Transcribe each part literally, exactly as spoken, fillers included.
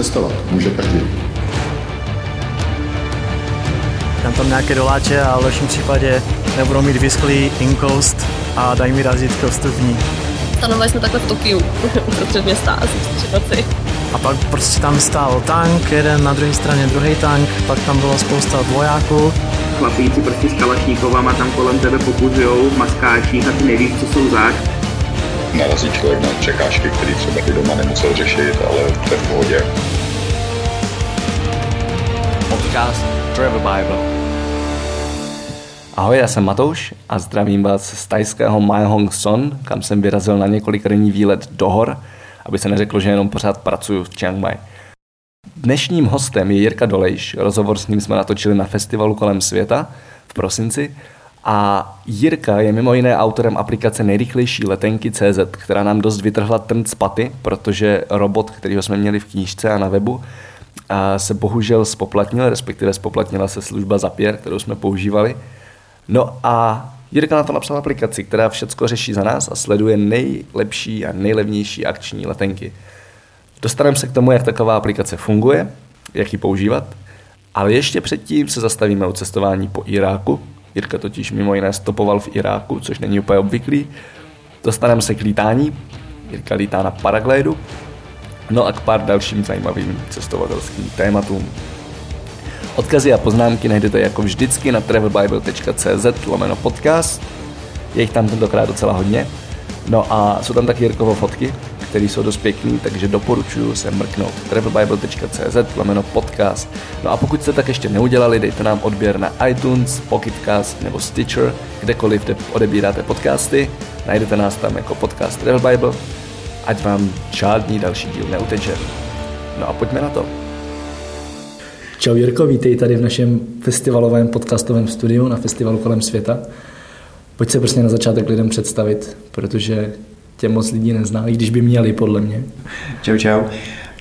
cestovat. Může každý. Dám tam nějaké doláče a v lepším případě nebudou mít vysklý inkoust a dají mi razítko vstupní. Stanovali jsme takhle v Tokiu, uprostřed města asi tři noci. A pak prostě tam stál tank, jeden na druhé straně druhý tank, pak tam bylo spousta vojáků. Chlapíci prostě s kalašníkovama tam kolem tebe pokuzujou v maskáčích a ty nevíš, co jsou zač. Narazí člověk na překážky, který třeba i doma nemusel řešit, ale to je v pohodě. Podcast Travel Bible. Ahoj, já jsem Matouš a zdravím vás z thajského Mai Hong Son, kam jsem vyrazil na několikadenní výlet do hor, aby se neřeklo, že jenom pořád pracuju v Chiang Mai. Dnešním hostem je Jirka Dolejš, rozhovor s ním jsme natočili na festivalu kolem světa v prosinci a Jirka je mimo jiné autorem aplikace Nejrychlejší letenky tečka cé zet, která nám dost vytrhla trn z paty, protože robot, kterýho jsme měli v knížce a na webu, se bohužel spoplatnil, respektive spoplatnila se služba Zapier, kterou jsme používali. No a Jirka na to napsal aplikaci, která všecko řeší za nás a sleduje nejlepší a nejlevnější akční letenky. Dostaneme se k tomu, jak taková aplikace funguje, jak ji používat, ale ještě předtím se zastavíme u cestování po Iráku. Jirka totiž mimo jiné stopoval v Iráku, což není úplně obvyklý. Dostaneme se k lítání. Jirka lítá na paraglidu. No a k pár dalším zajímavým cestovatelským tématům. Odkazy a poznámky najdete jako vždycky na travelbible.cz lomeno podcast. Je jich tam tentokrát docela hodně. No a jsou tam taky Jirkovo fotky, které jsou dost pěkný, takže doporučuju se mrknout travelbible.cz lomeno podcast. No a pokud jste tak ještě neudělali, dejte nám odběr na iTunes, Pocket Cast nebo Stitcher, kdekoliv odebíráte podcasty. Najdete nás tam jako podcast Travel Bible, ať vám žádný další díl neuteče. No a pojďme na to. Čau Jirko, vítej tady v našem festivalovém podcastovém studiu na festivalu kolem světa. Pojď se prostě na začátek lidem představit, protože tě moc lidí nezná, i když by měli, podle mě. Čau, čau.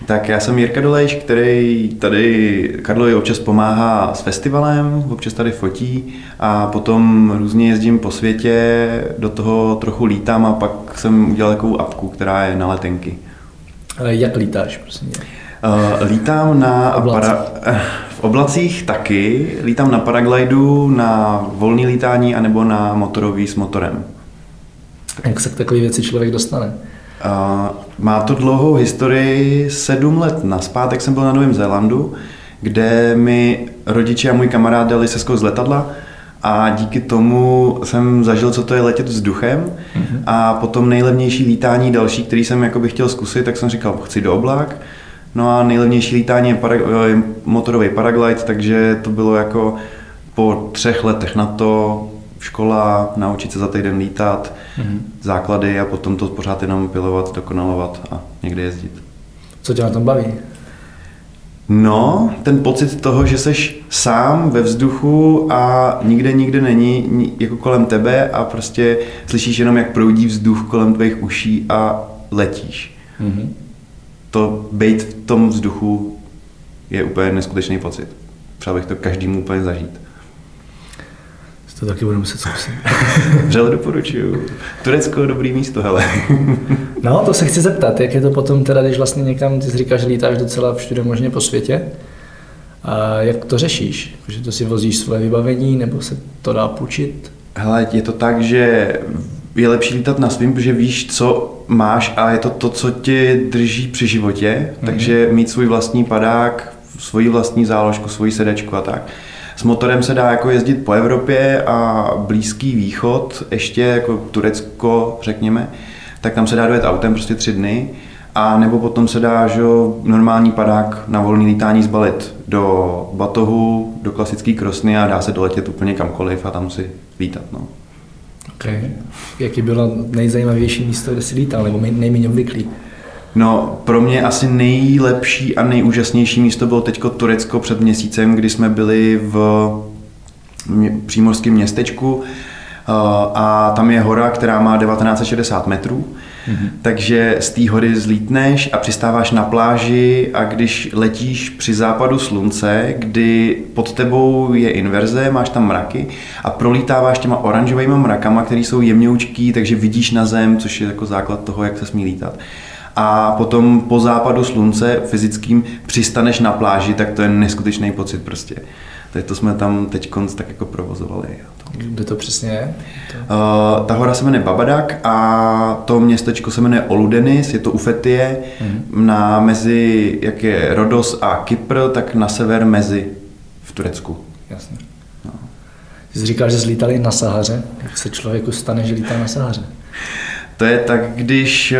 Tak já jsem Jirka Dolejš, který tady Karlovi občas pomáhá s festivalem, občas tady fotí a potom různě jezdím po světě, do toho trochu lítám a pak jsem udělal takovou apku, která je na letenky. Ale jak lítáš, prosím? Lítám na oblacích. Para, v oblacích taky, lítám na paraglidu, na volné lítání anebo na motorový s motorem. Jak se k takové věci člověk dostane? Má to dlouhou historii, sedm let nazpátek jsem byl na Novém Zélandu, kde mi rodiče a můj kamarád dali sesko z letadla a díky tomu jsem zažil, co to je letět vzduchem mm-hmm. a potom nejlevnější lítání další, který jsem jakoby chtěl zkusit, tak jsem říkal, chci do oblák. No a nejlevnější lítání je parag- motorový paraglide, takže to bylo jako po třech letech na to, škola, naučit se za týden lítat, mm-hmm. základy a potom to pořád jenom pilovat, dokonalovat a někde jezdit. Co tě na tom baví? No, ten pocit toho, že seš sám ve vzduchu a nikde nikde není jako kolem tebe a prostě slyšíš jenom, jak proudí vzduch kolem tvých uší a letíš. Mm-hmm. To být v tom vzduchu je úplně neskutečný pocit. Přál bych to každému úplně zažít. To taky budeme muset zkusit. Vřele doporučuju. Turecko, dobrý místo, hele. No, to se chci zeptat, jak je to potom teda, když vlastně někam, ty říkáš, že lítáš docela všude možně po světě. A jak to řešíš? Protože to si vozíš svoje vybavení, nebo se to dá půjčit? Hele, je to tak, že je lepší lítat na svým, protože víš, co máš a je to to, co tě drží při životě, mm-hmm. takže mít svůj vlastní padák, svoji vlastní záložku, svoji sedačku a tak. S motorem se dá jako jezdit po Evropě a Blízký východ, ještě jako Turecko, řekněme, tak tam se dá dojet autem prostě tři dny a nebo potom se dá, že normální padák na volný lítání zbalit do batohu, do klasický krosny a dá se doletět úplně kamkoliv a tam si lítat, no. Okay. Jaký bylo nejzajímavější místo, kde jsi lítal, nebo nejméně obvyklý? No, pro mě asi nejlepší a nejúžasnější místo bylo teďko Turecko před měsícem, kdy jsme byli v přímořském městečku a tam je hora, která má devatenáct set šedesát metrů, mm-hmm. takže z té hory zlítneš a přistáváš na pláži a když letíš při západu slunce, kdy pod tebou je inverze, máš tam mraky a prolítáváš těma oranžovými mrakama, které jsou jemňoučký, takže vidíš na zem, což je jako základ toho, jak se smí lítat. a potom po západu slunce fyzickým přistaneš na pláži, tak to je neskutečný pocit prostě. Tak to jsme tam teď konc tak jako provozovali. Kde to přesně je? Uh, ta hora se jmenuje Babadak a to městečko se jmenuje Oludenis, je to u Fetije, uh-huh. na mezi, jak je Rodos a Kypr, tak na sever mezi v Turecku. Jasně. No. Ty jsi říkal, že jsi lítal i na Sahaře. Jak se člověku stane, že lítá na Sahaře? To je tak, když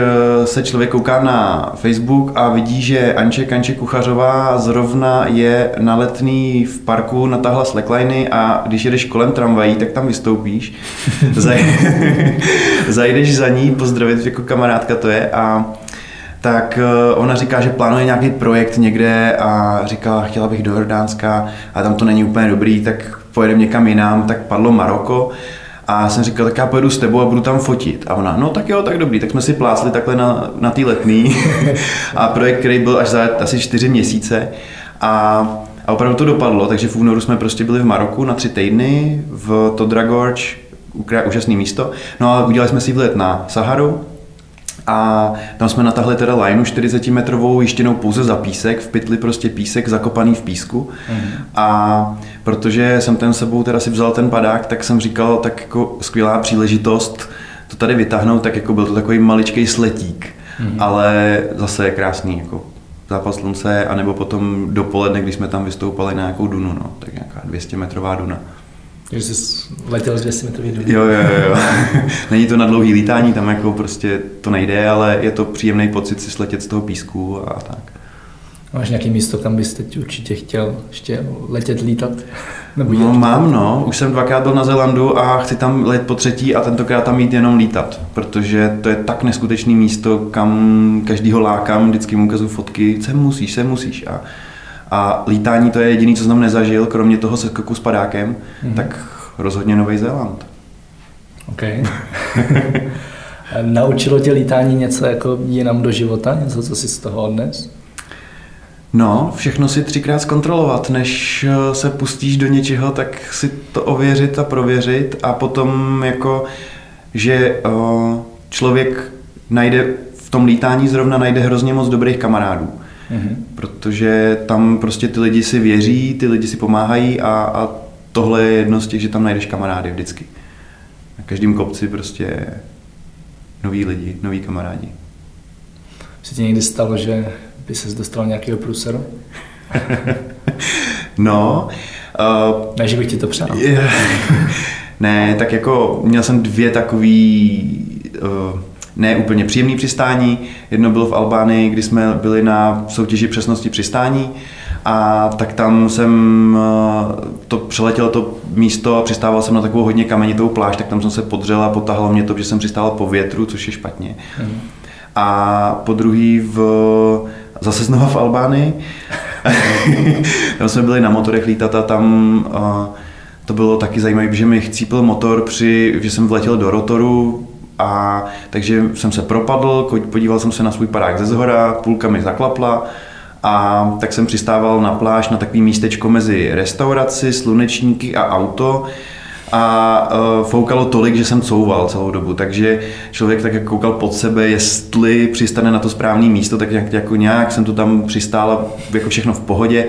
se člověk kouká na Facebook a vidí, že Anče Kanče Kuchařová zrovna je na Letný v parku, natáhla slackliny a když jedeš kolem tramvají, tak tam vystoupíš. Zaj... Zajdeš za ní, pozdravit, jako kamarádka to je. A tak ona říká, že plánuje nějaký projekt někde a říká, chtěla bych do Jordánska a tam to není úplně dobrý, tak pojedeme někam jinam, tak padlo Maroko. A jsem říkal, tak já pojedu s tebou a budu tam fotit. A ona, no tak jo, tak dobrý, tak jsme si plásli takhle na, na tý Letný. A projekt, který byl až za asi čtyři měsíce. A, a opravdu to dopadlo, takže v únoru jsme prostě byli v Maroku na tři týdny, v Todragorj, úžasné místo. No a udělali jsme si výlet na Saharu. A tam jsme natahli teda lineu čtyřicetimetrovou jištěnou pouze za písek, v pytli prostě písek zakopaný v písku. Mm. A protože jsem ten sebou teda si vzal ten padák, tak jsem říkal, tak jako skvělá příležitost to tady vytáhnout, tak jako byl to takový maličkej sletík. Mm. Ale zase je krásný jako západ slunce, anebo potom dopoledne, když jsme tam vystoupali na nějakou dunu, no, tak nějaká dvousetmetrová duna. Takže jsi letěl z dvousetmetrový duny. Jo, jo, jo. Není to na dlouhý lítání, tam jako prostě to nejde, ale je to příjemný pocit si sletět z toho písku a tak. Máš nějaké místo, kam bys teď určitě chtěl ještě letět, lítat? Nebo no mám, no. Už jsem dvakrát byl na Zélandu a chci tam letět po třetí a tentokrát tam jít jenom lítat, protože to je tak neskutečné místo, kam každýho lákám, vždycky mu ukazuju fotky, sem musíš, sem musíš. A A lítání to je jediný, co jsem nezažil, kromě toho seskoku s padákem, mm-hmm. tak rozhodně Nový Zéland. OK. Naučilo tě lítání něco jako jinam do života? Něco, co jsi z toho odnes? No, všechno si třikrát zkontrolovat, než se pustíš do něčeho, tak si to ověřit a prověřit a potom jako, že o, člověk najde v tom lítání zrovna najde hrozně moc dobrých kamarádů. Mm-hmm. Protože tam prostě ty lidi si věří, ty lidi si pomáhají a, a tohle je jedno z těch, že tam najdeš kamarády vždycky. Na každém kopci prostě noví lidi, noví kamarádi. Se ti někdy stalo, že by ses dostal nějakého průseru? No. Uh, ne, že bych ti to přál. Ne, tak jako měl jsem dvě takový... Uh, ne úplně příjemný přistání. Jedno bylo v Albánii, kdy jsme byli na soutěži přesnosti přistání a tak tam jsem to přeletěl to místo a přistával jsem na takovou hodně kamenitou pláž, tak tam jsem se podřel a potahlo mě to, že jsem přistával po větru, což je špatně. Mm. A po druhý v zase znova v Albánii. Tam jsme byli na motorech lítat a tam to bylo taky zajímavé, že mi chcípil motor při, že jsem vletěl do rotoru. A takže jsem se propadl, podíval jsem se na svůj padák ze zhora, půlka mi zaklapla a tak jsem přistával na pláž na takový místečko mezi restauraci, slunečníky a auto a foukalo tolik, že jsem couval celou dobu, takže člověk tak jako koukal pod sebe, jestli přistane na to správné místo, tak jak, jako nějak jsem to tam přistál jako všechno v pohodě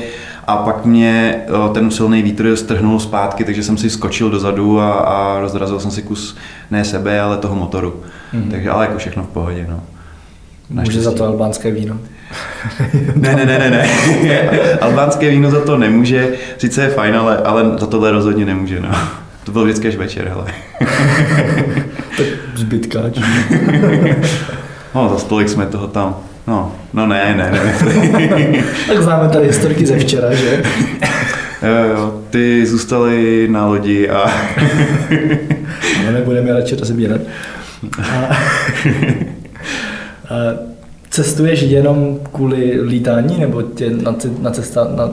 a pak mě ten silný vítr strhnul zpátky, takže jsem si skočil dozadu a, a rozrazil jsem si kus ne sebe, ale toho motoru, mm-hmm. takže ale jako všechno v pohodě. No. Může za to albánské víno? Ne, ne, ne, ne, ne. Albánské víno za to nemůže, sice je fajn, ale, ale za tohle rozhodně nemůže. No. To byl vždycky až večer, hele. Tak zbytkáč. No, za stolik jsme toho tam. No, no ne, ne, ne. Tak známe tady historiky ze včera, že? Jo, jo, ty zůstali na lodi a... No, nebudeme radši rozbírat. A... Cestuješ jenom kvůli lítání, nebo tě na, na cesta... Na...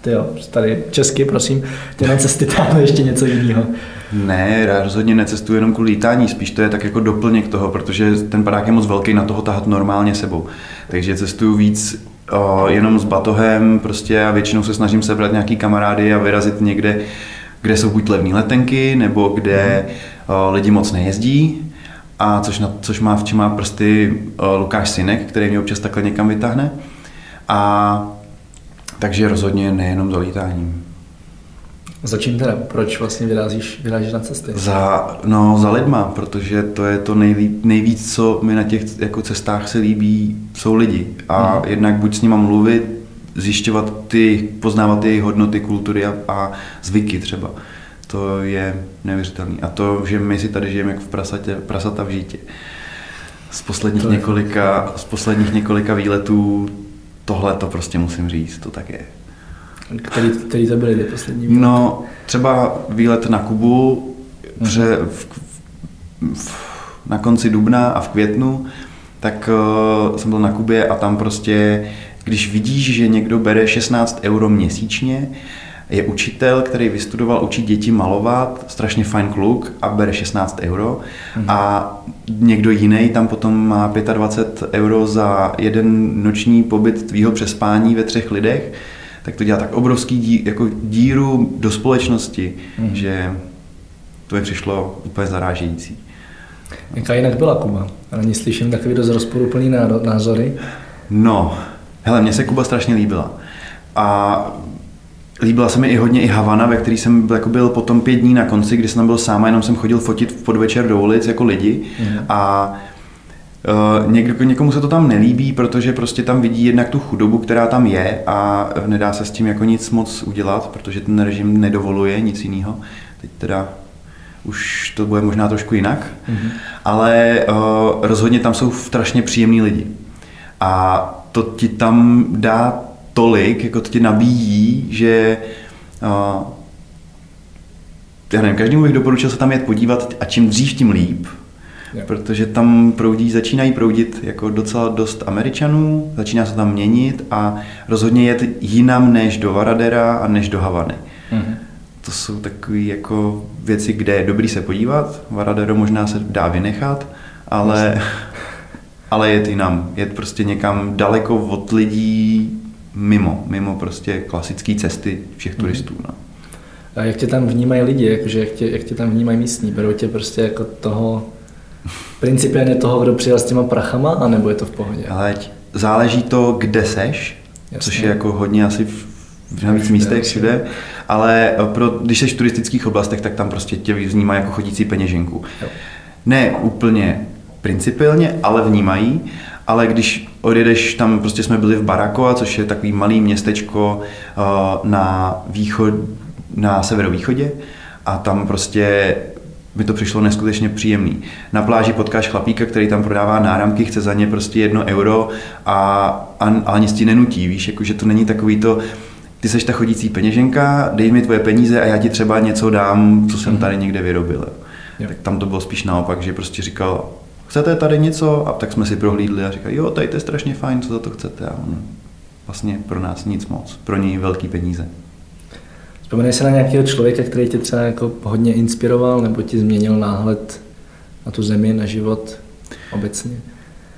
Tyjo, tady česky, prosím, tě na cesty tam ještě něco jiného. Ne, rozhodně necestuji jenom kvůli lítání, spíš to je tak jako doplněk toho, protože ten padák je moc velký na toho tahat normálně sebou. Takže cestuju víc o, jenom s batohem prostě a většinou se snažím sebrat nějaký kamarády a vyrazit někde, kde jsou buď levné letenky, nebo kde o, lidi moc nejezdí. a což, na, což má v čem má prsty uh, Lukáš Synek, který mě občas takhle někam vytáhne. A takže rozhodně nejenom za lítáním. Za čím teda? Proč vlastně vyrazíš, vyrazíš na cesty? Za, no, za lidma, protože to je to nejlíp, nejvíc, co mi na těch jako cestách se líbí, jsou lidi. A mm. jednak buď s nima mluvit, zjišťovat ty, poznávat ty hodnoty, kultury a, a zvyky třeba. To je neuvěřitelné. A to, že my si tady žijeme jako v prasatě, prasata v žítě. Z posledních, několika, z posledních několika výletů tohle to prostě musím říct, to tak je. Který, který to byly ty poslední výlety? No, třeba výlet na Kubu pře, v, v, na konci dubna a v květnu, tak uh, jsem byl na Kubě a tam prostě, když vidíš, že někdo bere šestnáct euro měsíčně, je učitel, který vystudoval učit děti malovat, strašně fajn kluk a bere šestnáct euro mm. a někdo jiný tam potom má dvacet pět euro za jeden noční pobyt tvýho přespání ve třech lidech, tak to dělá tak obrovský dí, jako díru do společnosti, mm. že to je přišlo úplně zarážející. Jaká jinak byla Kuba? A na ní slyším takový dost rozporuplný názory. No, hele, mně se Kuba strašně líbila. A líbila se mi i hodně i Havana, ve který jsem byl, jako byl potom pět dní na konci, kdy jsem tam byl sám a jenom jsem chodil fotit v podvečer do ulic jako lidi. Mm. A Uh, někdo, někomu se to tam nelíbí, protože prostě tam vidí jednak tu chudobu, která tam je a nedá se s tím jako nic moc udělat, protože ten režim nedovoluje nic jiného. Teď teda už to bude možná trošku jinak, mm-hmm. ale uh, rozhodně tam jsou strašně příjemní lidi. A to ti tam dá tolik, jako to ti nabíjí, že uh, já nevím, každému bych doporučil se tam jet podívat a čím dřív, tím líp. Yeah. Protože tam proudí, začínají proudit jako docela dost Američanů, začíná se tam měnit a rozhodně jet jinam než do Varadera a než do Havany. Mm-hmm. To jsou takové jako věci, kde je dobrý se podívat, Varadero možná se dá vynechat, ale, ale jet jinam, jet prostě někam daleko od lidí mimo, mimo prostě klasické cesty všech mm-hmm. turistů. No. A jak tě tam vnímají lidi, jakože jak tě, jak tě tam vnímají místní, berou tě prostě jako toho... Principiálně toho, kdo přijel s těma prachama, anebo je to v pohodě? Ale záleží to, kde seš, jasně. Což je jako hodně asi v, na víc místech všude, ale pro, když seš v turistických oblastech, tak tam prostě tě vnímají jako chodící peněženku. Jo. Ne úplně principiálně, ale vnímají, ale když odjedeš, tam prostě jsme byli v Barakova, což je takový malý městečko na, východ, na severovýchodě a tam prostě mi to přišlo neskutečně příjemný. Na pláži potkáš chlapíka, který tam prodává náramky, chce za ně prostě jedno euro a, a, a nic ti nenutí, víš, jakože to není takový to, ty seš ta chodící peněženka, dej mi tvoje peníze a já ti třeba něco dám, co jsem tady někde vyrobil. Jo. Tak tam to bylo spíš naopak, že prostě říkal, chcete tady něco? A tak jsme si prohlídli a říkal, jo, tady to je strašně fajn, co za to chcete? A on, vlastně pro nás nic moc, pro něj velký peníze. Vzpomeneš se na nějakého člověka, který tě třeba jako hodně inspiroval nebo ti změnil náhled na tu zemi, na život obecně?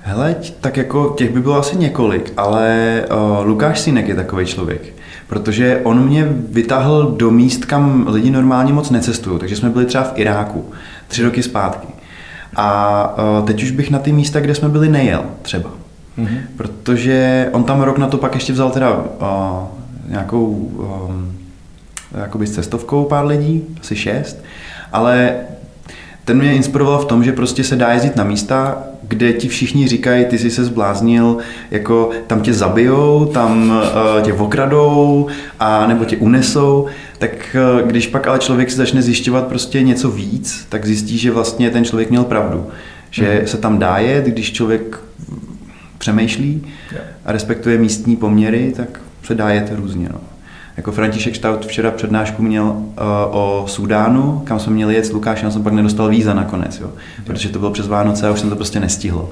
Heleď, tak jako těch by bylo asi několik, ale o, Lukáš Synek je takový člověk, protože on mě vytáhl do míst, kam lidi normálně moc necestují, takže jsme byli třeba v Iráku tři roky zpátky a o, teď už bych na ty místa, kde jsme byli, nejel třeba, mm-hmm. protože on tam rok na to pak ještě vzal teda o, nějakou... O, jakoby s cestovkou pár lidí, asi šest, ale ten mě inspiroval v tom, že prostě se dá jezdit na místa, kde ti všichni říkají, ty jsi se zbláznil, jako tam tě zabijou, tam uh, tě okradou, a nebo tě unesou, tak uh, když pak ale člověk si začne zjišťovat prostě něco víc, tak zjistí, že vlastně ten člověk měl pravdu, že mm. se tam dá jet, když člověk přemýšlí a respektuje místní poměry, tak se dá jet různě, no. Jako František Štaut včera přednášku měl uh, o Súdánu, kam jsme měli jet s Lukášem, jsem pak nedostal víza nakonec, jo, protože to bylo přes Vánoce a už jsem to prostě nestihlo.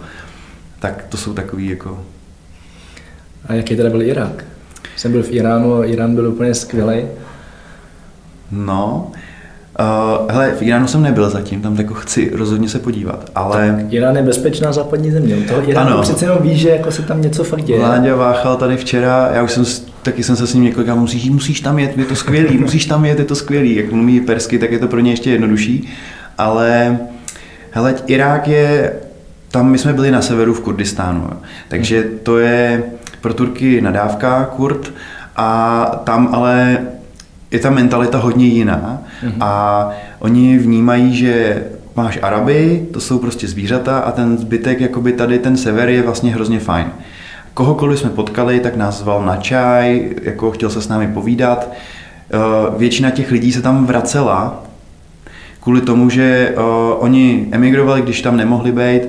Tak to jsou takový jako... A jaký teda byl Irák? Jsem byl v Iránu a Irán byl úplně skvělej. No, uh, hele, v Iránu jsem nebyl zatím, tam jako chci rozhodně se podívat, ale... Tak, Irán je bezpečná západní země, u toho Iránu přece jenom víš, že jako se tam něco fakt děje. Vláďa Váchal tady včera, já už jsem... taky jsem se s ním několikrát musíš, musíš tam jet, je to skvělý, musíš tam jet, je to skvělý. Jak mluví persky, tak je to pro ně ještě jednodušší, ale Hele, Irák je, tam my jsme byli na severu v Kurdistánu, jo. Takže to je pro Turky nadávka Kurd a tam ale je ta mentalita hodně jiná a oni vnímají, že máš Araby, to jsou prostě zvířata a ten zbytek, jakoby tady ten sever je vlastně hrozně fajn. Kohokoliv jsme potkali, tak nás zval na čaj, jako chtěl se s námi povídat. Většina těch lidí se tam vracela kvůli tomu, že oni emigrovali, když tam nemohli být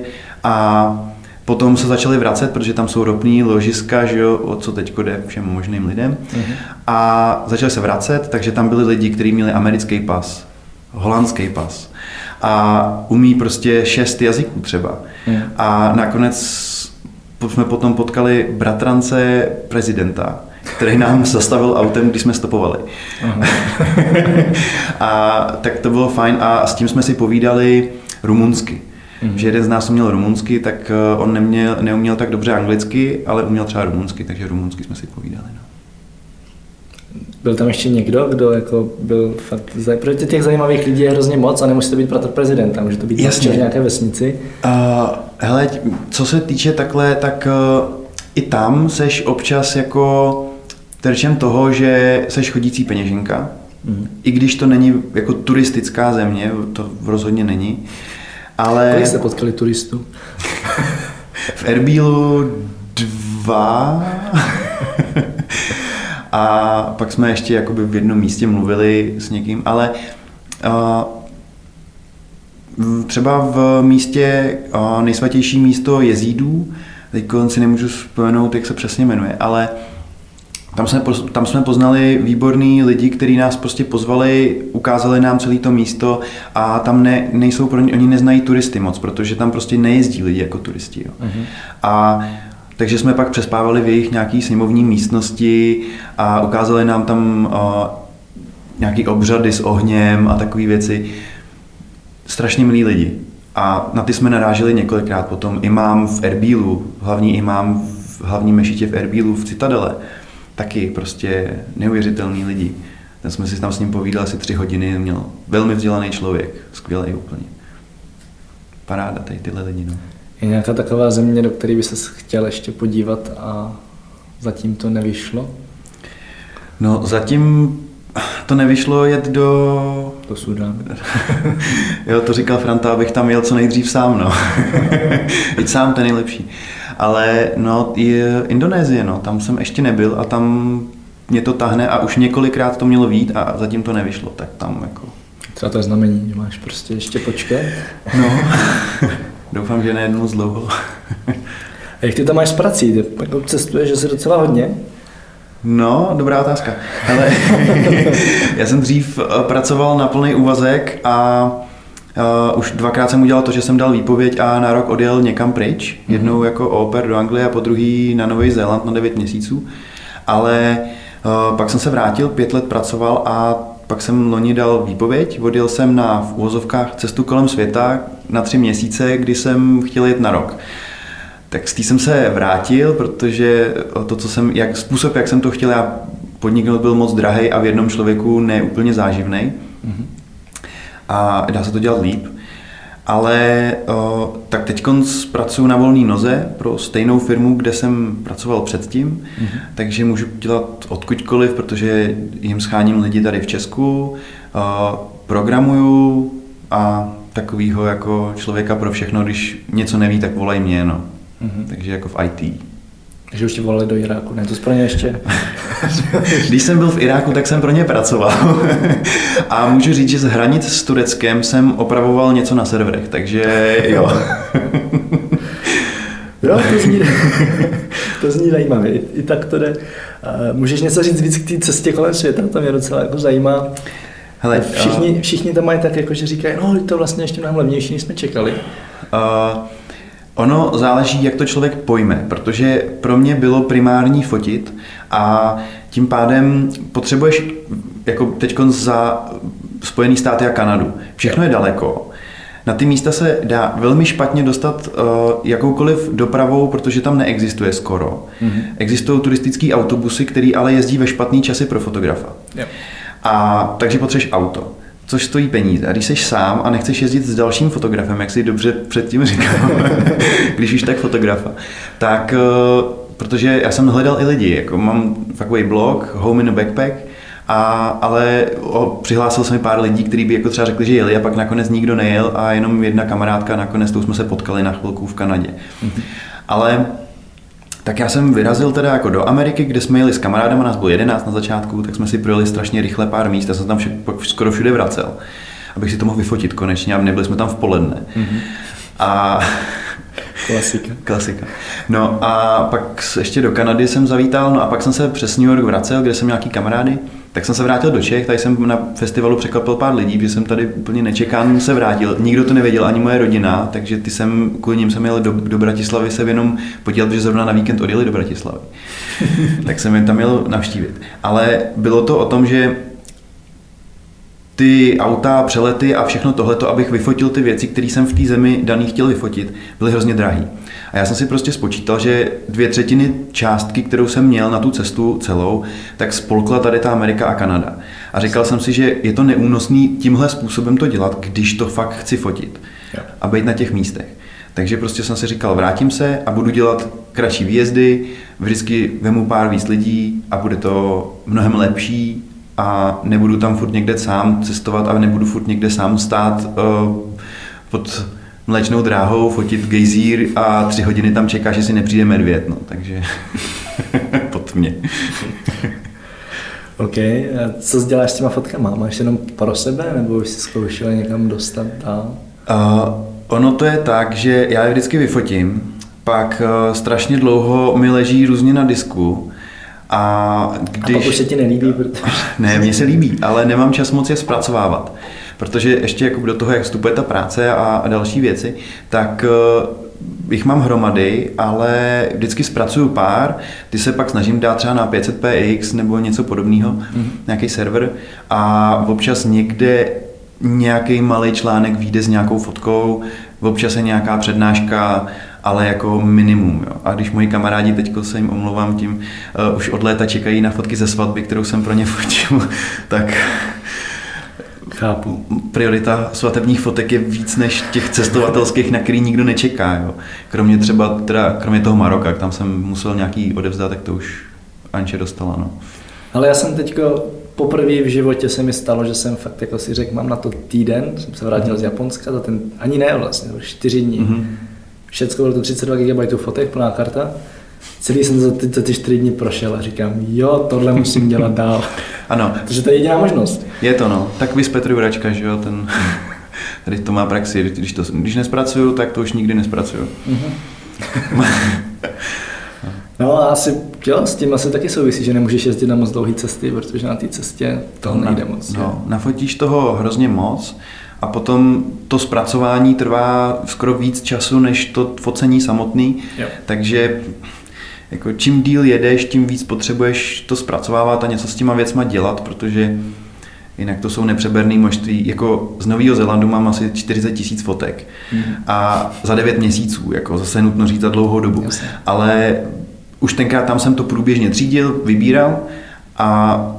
a potom se začali vracet, protože tam jsou ropný ložiska, že jo, o co teď jde všem možným lidem. Mhm. A začali se vracet, takže tam byli lidi, kteří měli americký pas, holandský pas a umí prostě šest jazyků třeba. Mhm. A nakonec jsme potom potkali bratrance prezidenta, který nám zastavil autem, když jsme stopovali. A tak to bylo fajn a s tím jsme si povídali rumunsky. Mm-hmm. Že jeden z nás uměl rumunsky, tak on neměl, neuměl tak dobře anglicky, ale uměl třeba rumunsky, takže rumunsky jsme si povídali. No. Byl tam ještě někdo, kdo jako byl fakt, protože těch zajímavých lidí je hrozně moc a nemusí to být bratr prezidenta, může to být v nějaké vesnici. Uh, hele, co se týče takhle, tak uh, i tam seš občas jako terčem toho, že seš chodící peněženka, mm. i když to není jako turistická země, to rozhodně není, ale... Kolik jste potkali turistů? V Erbílu dva... A pak jsme ještě jakoby v jednom místě mluvili s někým, ale uh, třeba v místě, uh, nejsvatější místo jezídů, teď si nemůžu vzpomenout, jak se přesně jmenuje, ale tam jsme, tam jsme poznali výborný lidi, kteří nás prostě pozvali, ukázali nám celé to místo a tam ne, nejsou pro ně, oni neznají turisty moc, protože tam prostě nejezdí lidi jako turisti. Jo. Mhm. A takže jsme pak přespávali v jejich nějaký sněmovní místnosti a ukázali nám tam uh, nějaký obřady s ohněm a takové věci. Strašně milí lidi. A na ty jsme naráželi několikrát potom. Imám v Erbílu, hlavní imám v hlavní mešitě v Erbílu v Citadele. Taky prostě neuvěřitelný lidi. Ten jsme si tam s ním povídali asi tři hodiny. Měl velmi vzdělaný člověk. Skvělej úplně. Paráda tady tyhle lidi. No. Je nějaká taková země, do které by ses chtěl ještě podívat a zatím to nevyšlo? No zatím to nevyšlo jet do... Do Sudánu. Jo, to říkal Franta, abych tam jel co nejdřív sám, no. Jít sám, to je nejlepší. Ale no, je Indonésie, no, tam jsem ještě nebyl a tam mě to tahne a už několikrát to mělo vyjít a zatím to nevyšlo, tak tam jako... Třeba to je znamení, že máš prostě ještě počkat? No... Doufám, že nejednou z dlouho. A jak ty tam máš s prací? Ty cestuješ, že jsi docela hodně? No, dobrá otázka. Ale já jsem dřív pracoval na plný úvazek a uh, už dvakrát jsem udělal to, že jsem dal výpověď a na rok odjel někam pryč. Jednou jako oper do Anglie a po druhý na Nový Zéland na devět měsíců. Ale uh, pak jsem se vrátil, pět let pracoval a pak jsem loni dal výpověď, odjel jsem na v uvozovkách cestu kolem světa na tři měsíce, kdy jsem chtěl jet na rok. Tak s tím jsem se vrátil, protože to, co jsem, jak, způsob, jak jsem to chtěl, já podniknout byl moc drahej a v jednom člověku ne úplně záživnej. Mm-hmm. A dá se to dělat líp. Ale o, tak teďkonc pracuji na volné noze pro stejnou firmu, kde jsem pracoval předtím, mm-hmm. takže můžu dělat odkudkoliv, protože jim scháním lidi tady v Česku, o, programuju a takovýho jako člověka pro všechno, když něco neví, tak volají mě, no. Mm-hmm. Takže jako v í té. Takže už tě volali do Iráku, ne? To jsi pro ně ještě? Když jsem byl v Iráku, tak jsem pro ně pracoval. A můžu říct, že z hranic s Tureckem jsem opravoval něco na serverech, takže jo. Jo, to zní, to zní zajímavě. I, I tak to jde. Můžeš něco říct víc k té cestě kolem světa? To mě docela jako zajímá. Hele, všichni, uh, všichni tam mají tak, jako, že říkají, no to vlastně ještě mnohem levnější, než jsme čekali. Uh, Ono záleží, jak to člověk pojme, protože pro mě bylo primární fotit a tím pádem potřebuješ, jako teďkon za Spojený státy a Kanadu, všechno je daleko. Na ty místa se dá velmi špatně dostat uh, jakoukoliv dopravou, protože tam neexistuje skoro. Mm-hmm. Existují turistický autobusy, který ale jezdí ve špatný časy pro fotografa. Yep. A takže potřebuješ auto. což stojí peníze. A když jsi sám a nechceš jezdit s dalším fotografem, jak si dobře předtím říkal, když už tak fotografa, tak protože já jsem hledal i lidi, jako mám takový blog Home in a Backpack, a, ale o, přihlásil jsem mi pár lidí, kteří by jako třeba řekli, že jeli, a pak nakonec nikdo nejel a jenom jedna kamarádka nakonec, tou jsme se potkali na chvilku v Kanadě. Mm-hmm. Ale tak já jsem vyrazil teda jako do Ameriky, kde jsme jeli s kamarádem, a nás bylo jedenáct na začátku, tak jsme si projeli strašně rychle pár míst, já jsem tam vše, skoro všude vracel, abych si to mohl vyfotit konečně, a nebyli jsme tam v poledne. Mm-hmm. A... Klasika. Klasika. No a pak ještě do Kanady jsem zavítal, no a pak jsem se přes New York vracel, kde jsem nějaký kamarády, tak jsem se vrátil do Čech, tady jsem na festivalu překvapil pár lidí, že jsem tady úplně nečekán se vrátil, nikdo to nevěděl, ani moje rodina, takže ty jsem, kvůli nim jsem jel do, do Bratislavy se jenom podívat, že zrovna na víkend odjeli do Bratislavy, tak jsem je tam jel navštívit, ale bylo to o tom, že ty auta, přelety a všechno tohleto, abych vyfotil ty věci, které jsem v té zemi daný chtěl vyfotit, byly hrozně drahý. A já jsem si prostě spočítal, že dvě třetiny částky, kterou jsem měl na tu cestu celou, tak spolkla tady ta Amerika a Kanada. A říkal jsem si, že je to neúnosný tímhle způsobem to dělat, když to fakt chci fotit a být na těch místech. Takže prostě jsem si říkal, vrátím se a budu dělat kratší výjezdy, vždycky vemu pár víc lidí a bude to mnohem lepší. A nebudu tam furt někde sám cestovat a nebudu furt někde sám stát uh, pod mléčnou dráhou, fotit gejzír a tři hodiny tam čekáš, jestli nepřijde medvěd, no, takže pod mě. OK, a co děláš s těma fotkama? Máš jenom pro sebe, nebo už jsi zkoušel někam dostat dál? Uh, ono to je tak, že já je vždycky vyfotím, pak uh, strašně dlouho mi leží různě na disku. A, když... a pak už se ti nelíbí, protože... Ne, mně se líbí, ale nemám čas moc je zpracovávat, protože ještě jako do toho, jak vstupuje ta práce a další věci, tak uh, jich mám hromady, ale vždycky zpracuju pár, ty se pak snažím dát třeba na pět set pé iks nebo něco podobného, mm-hmm. nějaký server, a občas někde nějaký malý článek vyjde s nějakou fotkou, občas je nějaká přednáška, ale jako minimum. Jo. A když moji kamarádi, teďko se jim omlouvám tím, uh, už od léta čekají na fotky ze svatby, kterou jsem pro ně fotil, tak chápu. Priorita svatebních fotek je víc než těch cestovatelských, na který nikdo nečeká. Jo. Kromě třeba, teda, kromě toho Maroka, tam jsem musel nějaký odevzdat, tak to už Anče dostala. No. Ale já jsem teďko poprvé v životě se mi stalo, že jsem fakt jako si řekl, mám na to týden, jsem se vrátil mm. z Japonska, za ten, ani ne vlastně, čtyři dní. Mm. Všecko bylo to třicet dva gigabajtů fotek, plná karta. Celý jsem za ty, za ty čtyři dny prošel a říkám, jo, tohle musím dělat dál. Ano. Protože to je jediná možnost. Je to, no. Tak vy z Petru Vračka, že jo, ten, tady to má praxi, když, to, když nespracuju, tak to už nikdy nespracuju. Uh-huh. No a asi, jo, s tím asi taky souvisí, že nemůžeš jezdit na moc dlouhé cesty, protože na té cestě to no, nejde moc. No, nafotíš toho hrozně moc. A potom to zpracování trvá skoro víc času, než to focení samotný, jo. Takže jako čím díl jedeš, tím víc potřebuješ to zpracovávat a něco s těma věcma dělat, protože jinak to jsou nepřeberný množství. Jako z Nového Zélandu mám asi čtyřicet tisíc fotek mm. a za devět měsíců, jako zase nutno říct za dlouhou dobu, jasně. Ale už tenkrát tam jsem to průběžně třídil, vybíral a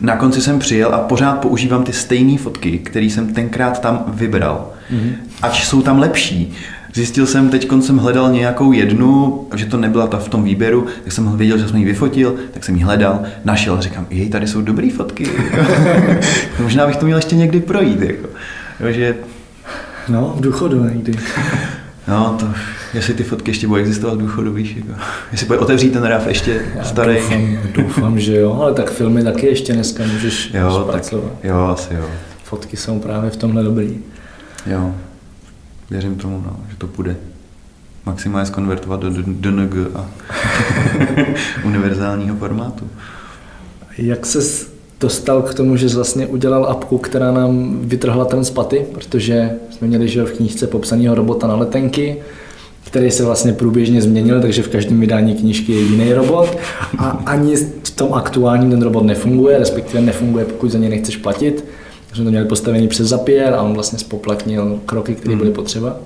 na konci jsem přijel a pořád používám ty stejné fotky, které jsem tenkrát tam vybral. Mm-hmm. Ač jsou tam lepší. Zjistil jsem, teď jsem hledal nějakou jednu, že to nebyla ta v tom výběru, tak jsem věděl, že jsem ji vyfotil, tak jsem ji hledal, našel a říkám, jej, tady jsou dobré fotky. Možná bych to měl ještě někdy projít. Jako. Jo, že... No, v důchodu někdy. No, to, jestli ty fotky ještě budou existovat v důchodu, víš, jako, jestli bude otevřít ten ráv ještě já starý. Doufám, doufám, že jo, ale tak filmy taky ještě dneska můžeš zpracovat. Jo, asi jo. Fotky jsou právě v tomhle dobrý. Jo, věřím tomu, no, že to půjde. Maximálně zkonvertovat do D N G a univerzálního formátu. Jak ses dostal k tomu, že jsi vlastně udělal apku, která nám vytrhla ten z paty, protože jsme měli, že v knížce popsanýho robota na letenky, který se vlastně průběžně změnil, takže v každém vydání knížky je jiný robot a ani v tom aktuálním ten robot nefunguje, respektive nefunguje, pokud za něj nechceš platit. Jsme to měli postavený přes Zapier a on vlastně spoplatnil kroky, které byly potřeba.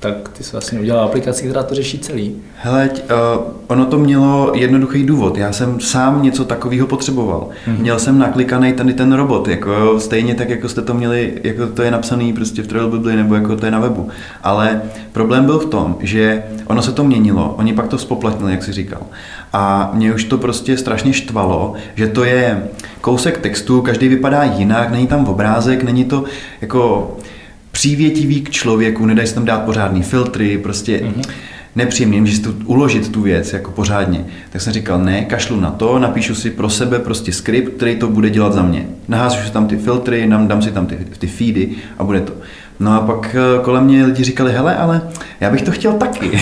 tak ty jsi vlastně udělal aplikaci, která to řeší celý. Hele, uh, ono to mělo jednoduchý důvod. Já jsem sám něco takového potřeboval. Mm-hmm. Měl jsem naklikaný ten, ten robot, jako, stejně tak, jako jste to měli, jako to je napsaný prostě v Travel Bible, nebo jako to je na webu. Ale problém byl v tom, že ono se to měnilo, oni pak to spoplatnili, jak jsi říkal. A mě už to prostě strašně štvalo, že to je kousek textu, každý vypadá jinak, není tam obrázek, není to jako přívětivý k člověku, nedají se tam dát pořádný filtry, prostě mm-hmm. nepříjemný, můžeš tu uložit tu věc jako pořádně. Tak jsem říkal, ne, kašlu na to, napíšu si pro sebe prostě skript, který to bude dělat za mě. Nahážu si tam ty filtry, dám si tam ty, ty feedy a bude to. No a pak kolem mě lidi říkali, hele, ale já bych to chtěl taky.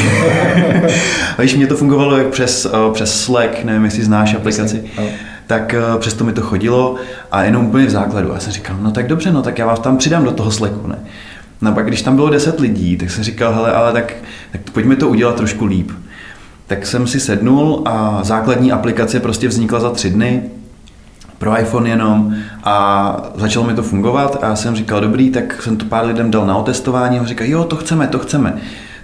A víš, mě to fungovalo jak přes, přes Slack, nevím, jestli znáš aplikaci. Tak přesto mi to chodilo a jenom úplně v základu. A jsem říkal, no tak dobře, no tak já vás tam přidám do toho Slacku, ne? No pak, když tam bylo deset lidí, tak jsem říkal, hele, ale tak, tak pojďme to udělat trošku líp. Tak jsem si sednul a základní aplikace prostě vznikla za tři dny, pro iPhone jenom, a začalo mi to fungovat a já jsem říkal, dobrý, tak jsem to pár lidem dal na otestování a říkal, jo, to chceme, to chceme.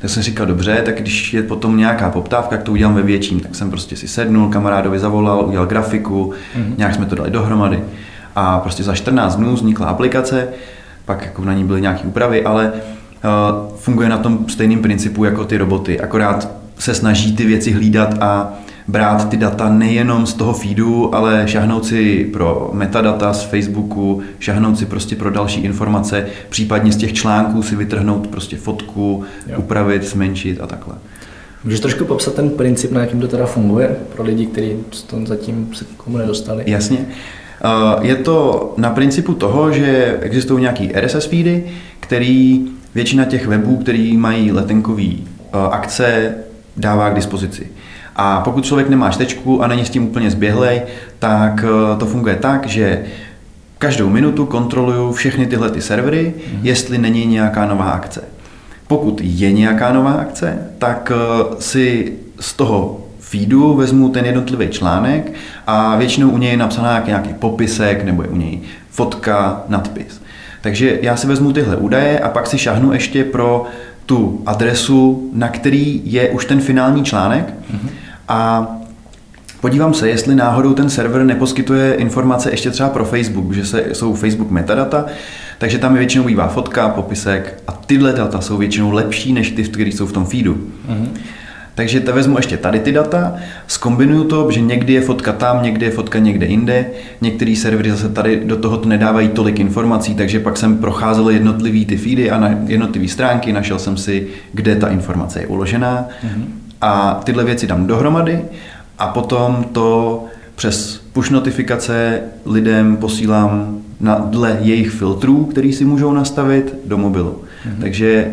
Tak jsem říkal, dobře, tak když je potom nějaká poptávka, tak to udělám ve větším. Tak jsem prostě si sednul, kamarádovi zavolal, udělal grafiku, mm-hmm. nějak jsme to dali dohromady. A prostě za čtrnáct dnů vznikla aplikace, pak jako na ní byly nějaké úpravy, ale uh, funguje na tom stejným principu jako ty roboty. Akorát se snaží ty věci hlídat a brát ty data nejenom z toho feedu, ale šahnout si pro metadata z Facebooku, šahnout si prostě pro další informace, případně z těch článků si vytrhnout prostě fotku, jo. upravit, zmenšit a takhle. Můžeš trošku popsat ten princip, na jakým to teda funguje pro lidi, kteří zatím se k tomu nedostali? Jasně. Je to na principu toho, že existují nějaký R S S feedy, který většina těch webů, který mají letenkový akce, dává k dispozici. A pokud člověk nemá čtečku a není s tím úplně zběhlej, tak to funguje tak, že každou minutu kontroluju všechny tyhle ty servery, jestli není nějaká nová akce. Pokud je nějaká nová akce, tak si z toho feedu vezmu ten jednotlivý článek a většinou u něj je napsaná nějaký popisek nebo je u něj fotka, nadpis. Takže já si vezmu tyhle údaje a pak si šahnu ještě pro tu adresu, na který je už ten finální článek, mm-hmm. a podívám se, jestli náhodou ten server neposkytuje informace ještě třeba pro Facebook, že se, jsou Facebook metadata, takže tam je většinou bývá fotka, popisek a tyhle data jsou většinou lepší než ty, které jsou v tom feedu. Mm-hmm. Takže to vezmu ještě tady ty data, zkombinuju to, že někdy je fotka tam, někdy je fotka někde jinde, některý servery zase tady do toho nedávají tolik informací, takže pak jsem procházel jednotlivý ty feedy a na jednotlivý stránky, našel jsem si, kde ta informace je uložená, mm-hmm. a tyhle věci dám dohromady a potom to přes push notifikace lidem posílám na dle jejich filtrů, který si můžou nastavit do mobilu. Mm-hmm. Takže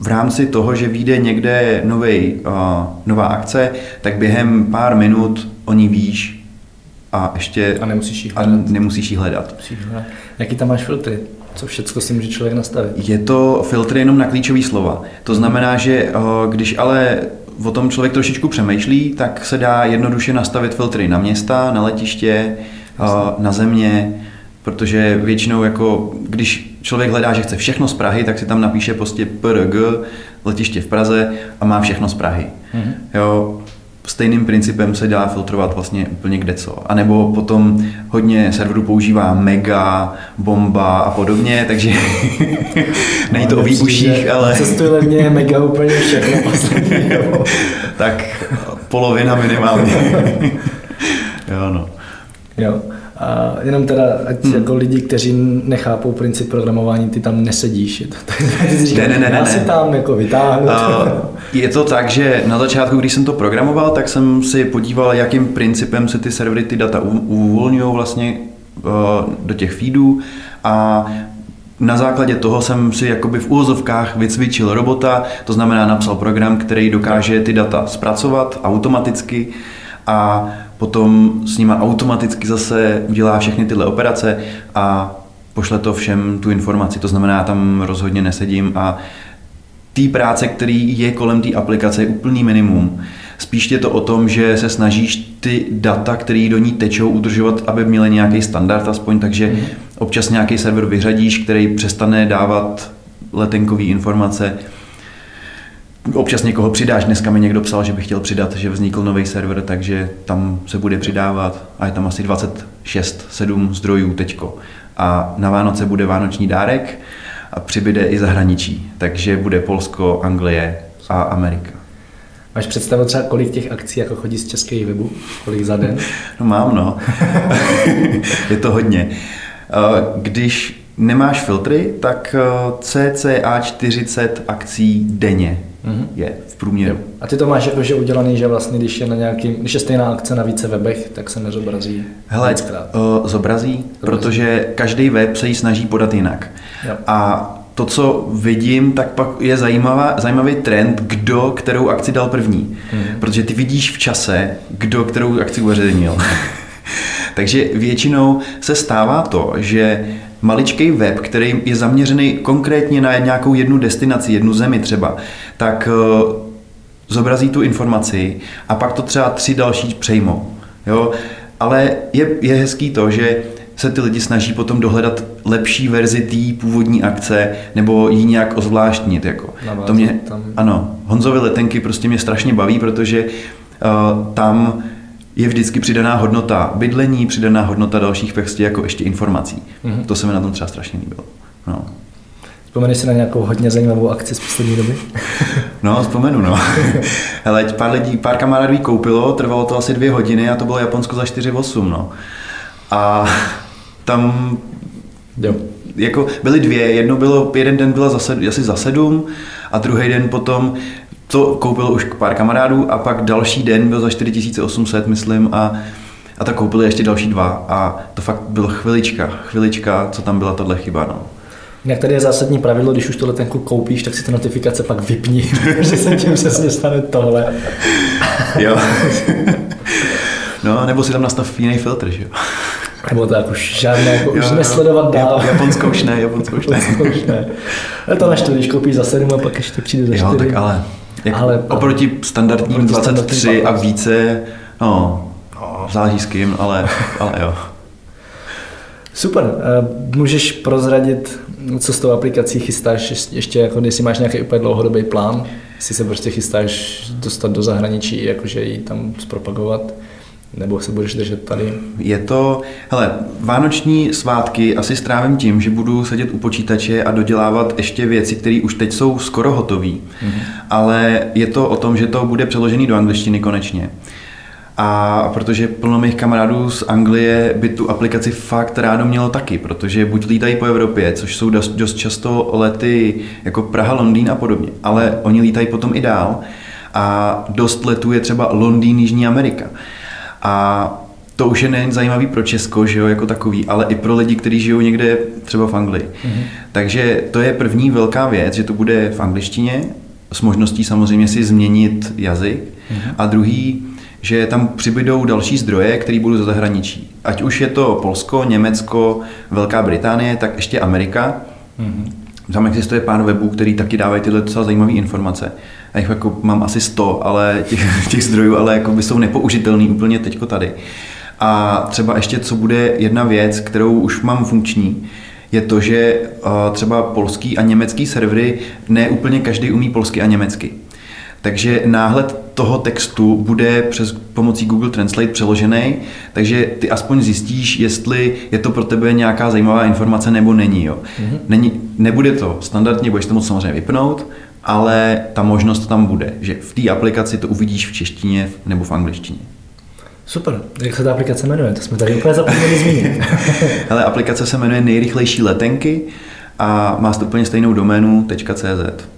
v rámci toho, že vyjde někde novej, uh, nová akce, tak během pár minut o ní víš a ještě a nemusíš jí hledat. A nemusíš jí hledat. Musíš hledat. Jaký tam máš filtry? Co všechno si může člověk nastavit? Je to filtry jenom na klíčové slova. To znamená, že uh, když ale o tom člověk trošičku přemýšlí, tak se dá jednoduše nastavit filtry na města, na letiště, uh, na země, protože většinou jako, když člověk hledá, že chce všechno z Prahy, tak si tam napíše prostě P R G, letiště v Praze a má všechno z Prahy. Mm-hmm. Jo, stejným principem se dá filtrovat vlastně úplně kdeco. A nebo potom hodně serverů používá mega, bomba a podobně, takže není to o výbuších, ale... Cestuj levně, mega úplně všechno poslední, jo. Tak polovina minimálně. Jo, no. Jo. A jenom teda, ať hmm. jako lidi, kteří nechápou princip programování, ty tam nesedíš. Ne, ne, ne, já si tam jako vytáhnu. Je to tak, že na začátku, když jsem to programoval, tak jsem si podíval, jakým principem se ty servery, ty data uvolňují vlastně do těch feedů a na základě toho jsem si jakoby v úvozovkách vycvičil robota, to znamená napsal program, který dokáže ty data zpracovat automaticky a potom s nima automaticky zase udělá všechny tyhle operace a pošle to všem tu informaci. To znamená, tam rozhodně nesedím a té práce, který je kolem té aplikace, je úplný minimum. Spíš je to o tom, že se snažíš ty data, které do ní tečou, udržovat, aby měly nějaký standard aspoň, takže občas nějaký server vyřadíš, který přestane dávat letenkové informace. občas někoho přidáš. Dneska mi někdo psal, že by chtěl přidat, že vznikl nový server, takže tam se bude přidávat a je tam asi dvacet šest sedm zdrojů teďko. A na Vánoce bude vánoční dárek a přibyde i zahraničí, takže bude Polsko, Anglie a Amerika. Máš představu třeba, kolik těch akcí jako chodí z českých webů? Kolik za den? No mám, no. Je to hodně. Když nemáš filtry, tak cca čtyřicet akcí denně je v průměru. A ty to máš jako, že udělaný, že vlastně, když je, na nějaký, když je stejná akce na více webech, tak se nezobrazí? Hele, zobrazí, zobrazí, protože každý web se ji snaží podat jinak. Jo. A to, co vidím, tak pak je zajímavá, zajímavý trend, kdo kterou akci dal první. Mm. Protože ty vidíš v čase, kdo kterou akci uveřejnil. Takže většinou se stává to, že maličkej web, který je zaměřený konkrétně na nějakou jednu destinaci, jednu zemi třeba, tak uh, zobrazí tu informaci a pak to třeba tři další přejmou. Jo? Ale je, je hezký to, že se ty lidi snaží potom dohledat lepší verzi té původní akce nebo ji nějak ozvláštnit. Jako. To mě, ano, Honzovy letenky prostě mě strašně baví, protože uh, tam je vždycky přidaná hodnota bydlení, přidaná hodnota dalších pextů, jako ještě informací. Mm-hmm. To se mi na tom třeba strašně líbilo. No. Vzpomeneš si na nějakou hodně zajímavou akci z poslední doby? No, vzpomenu, no. Hele, pár lidí, pár kamarádů ji koupilo, trvalo to asi dvě hodiny a to bylo Japonsko za čtyři osm, no. A tam jo. Jako byly dvě, jedno bylo, jeden den byla za sed, asi za sedm a druhý den potom to koupilo už pár kamarádů a pak další den byl za čtyři tisíce osm set, myslím, a, a tak koupili ještě další dva a to fakt bylo chvilička, chvilička, co tam byla tahle chyba, no. Jinak tady je zásadní pravidlo, když už tu letenku koupíš, tak si ty notifikace pak vypni, protože se tím přesně stane tohle. Jo. No, nebo si tam nastav jiný filtr, že jo. Nebo tak už žádné, jako jo, už nesledovat dál. Japonsko už ne, Japonsko už ne. Japonsko už ne. Ale to na čtyři, když koupíš za sedm a pak ještě přijde za čtyři. Jo, tak ale, jako ale oproti standardním oproti dvacet tři standardní a více, no, záleží s kým, ale, ale jo. Super, můžeš prozradit, co s tou aplikací chystáš, ještě jako, jestli máš nějaký úplně dlouhodobý plán, jestli se prostě chystáš dostat do zahraničí, jakože ji tam zpropagovat. Nebo se budeš držet tady? Je to, hele, vánoční svátky asi strávím tím, že budu sedět u počítače a dodělávat ještě věci, které už teď jsou skoro hotové. Mm-hmm. Ale je to o tom, že to bude přeložený do angličtiny konečně. A protože plno mých kamarádů z Anglie by tu aplikaci fakt rádo mělo taky, protože buď lítají po Evropě, což jsou dost, dost často lety jako Praha, Londýn a podobně, ale oni lítají potom i dál a dost letů je třeba Londýn, Jižní Amerika. A to už je nejen zajímavý pro Česko, že jo, jako takový, ale i pro lidi, kteří žijou někde třeba v Anglii. Mm-hmm. Takže to je první velká věc, že to bude v angličtině, s možností samozřejmě si změnit jazyk. Mm-hmm. A druhý, že tam přibydou další zdroje, které budou ze zahraničí. Ať už je to Polsko, Německo, Velká Británie, tak ještě Amerika. Mm-hmm. Tam existuje pár webů, který taky dávají tyhle docela zajímavé informace. Já jich jako mám asi sto, ale těch, těch zdrojů, ale jako by jsou nepoužitelný úplně teďko tady. A třeba ještě, co bude jedna věc, kterou už mám funkční, je to, že třeba polský a německý servery ne úplně každý umí polsky a německy. Takže náhled toho textu bude přes pomocí Google Translate přeložený, takže ty aspoň zjistíš, jestli je to pro tebe nějaká zajímavá informace nebo není. Jo. Není, nebude to standardně, budeš to moc samozřejmě vypnout, ale ta možnost tam bude, že v té aplikaci to uvidíš v češtině nebo v angličtině. Super, jak se ta aplikace jmenuje? To jsme tady úplně zapomněli zmínit. Hele, aplikace se jmenuje Nejrychlejší letenky a má to úplně stejnou doménu .cz.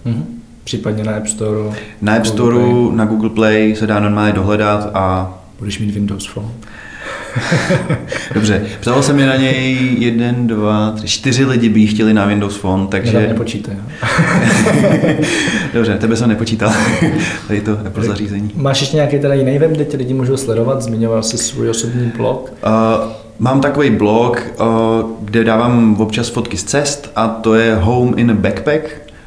Mhm. Případně na App Store. Na App Store, Google na Google Play se dá normálně dohledat a... Budeš mít Windows Phone. Dobře, psalo se mi na něj jeden, dva, tři, čtyři lidi by chtěli na Windows Phone, takže... Nedám nepočítaj. Dobře, tebe jsem nepočítal. Tady to Apple zařízení. Máš ještě nějaký teda jiný web, kde tě lidi můžou sledovat? Zmiňoval jsi svůj osobní blog? Uh, mám takový blog, uh, kde dávám občas fotky z cest a to je Home in a Backpack.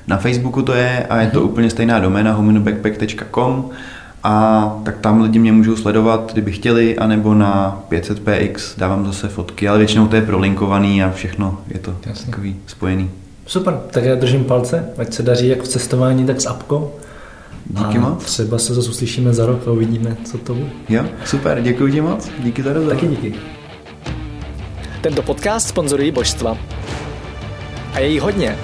Na Facebooku to je a je to úplně stejná doména home in a backpack tečka com a tak tam lidi mě můžou sledovat, kdyby chtěli, anebo na pět set pé iks dávám zase fotky, ale většinou to je prolinkovaný a všechno je to jasně takový spojený. Super, tak já držím palce, ať se daří jak v cestování, tak s apkou Díky moc. Třeba se zase uslyšíme za rok a uvidíme, co to bude. Jo, super, děkuji ti moc. Díky za rozhovor. Taky díky. Tento podcast sponzorují božstva. A je jí hodně.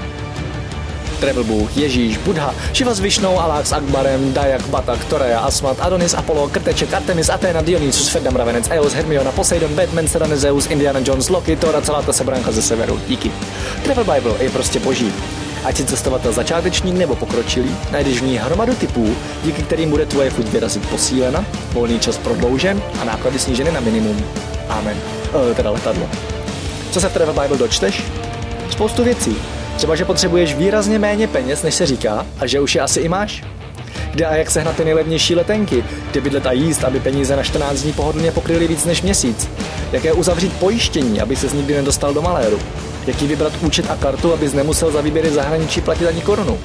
Travel Bůh, Ježíš, Buddha, Šiva s Višnou, Alák s Akbarem, Dajak, Batak, Torea, Asmat, Adonis, Apollo, Krteček, Artemis, Athena, Dionysus, Fedam, Ravenec, Eos, Hermiona, Poseidon, Batman, Serena, Zeus, Indiana Jones, Loki, Thor, celá ta sebranka ze severu. Díky. Travel Bible je prostě boží. Ať je cestovatel začátečník nebo pokročilý, najdeš v ní hromadu typů, díky kterým bude tvoje chuť vyrazit posílena, volný čas prodloužen a náklady sníženy na minimum. Amen. E, teda letadlo. Co se v Travel Bible dočteš? Spoustu věcí. Třeba, že potřebuješ výrazně méně peněz, než se říká, a že už je asi i máš. Kde a jak sehnat ty nejlevnější letenky, kde bydlet a jíst, aby peníze na čtrnáct dní pohodlně pokryly víc než měsíc. Jaké uzavřít pojištění, aby ses nikdy nedostal do maléru. Jaký vybrat účet a kartu, abys nemusel za výběry zahraničí platit ani korunu.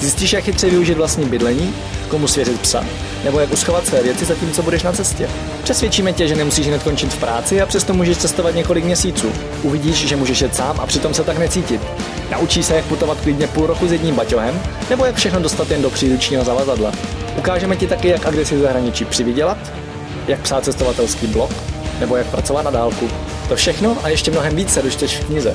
Zjistíš, jak chytře využít vlastní bydlení, komu svěřit psa, nebo jak uschovat své věci zatímco budeš na cestě. Přesvědčíme tě, že nemusíš hned končit v práci a přesto můžeš cestovat několik měsíců. Uvidíš, že můžeš jet sám a přitom se tak necítit. Naučíš se, jak putovat klidně půl roku s jedním baťohem, nebo jak všechno dostat jen do příručního zavazadla. Ukážeme ti taky, jak a kde si zahraničí přivydělat, jak psát cestovatelský blog, nebo jak pracovat na dálku. To všechno a ještě mnohem více dočteš v knize.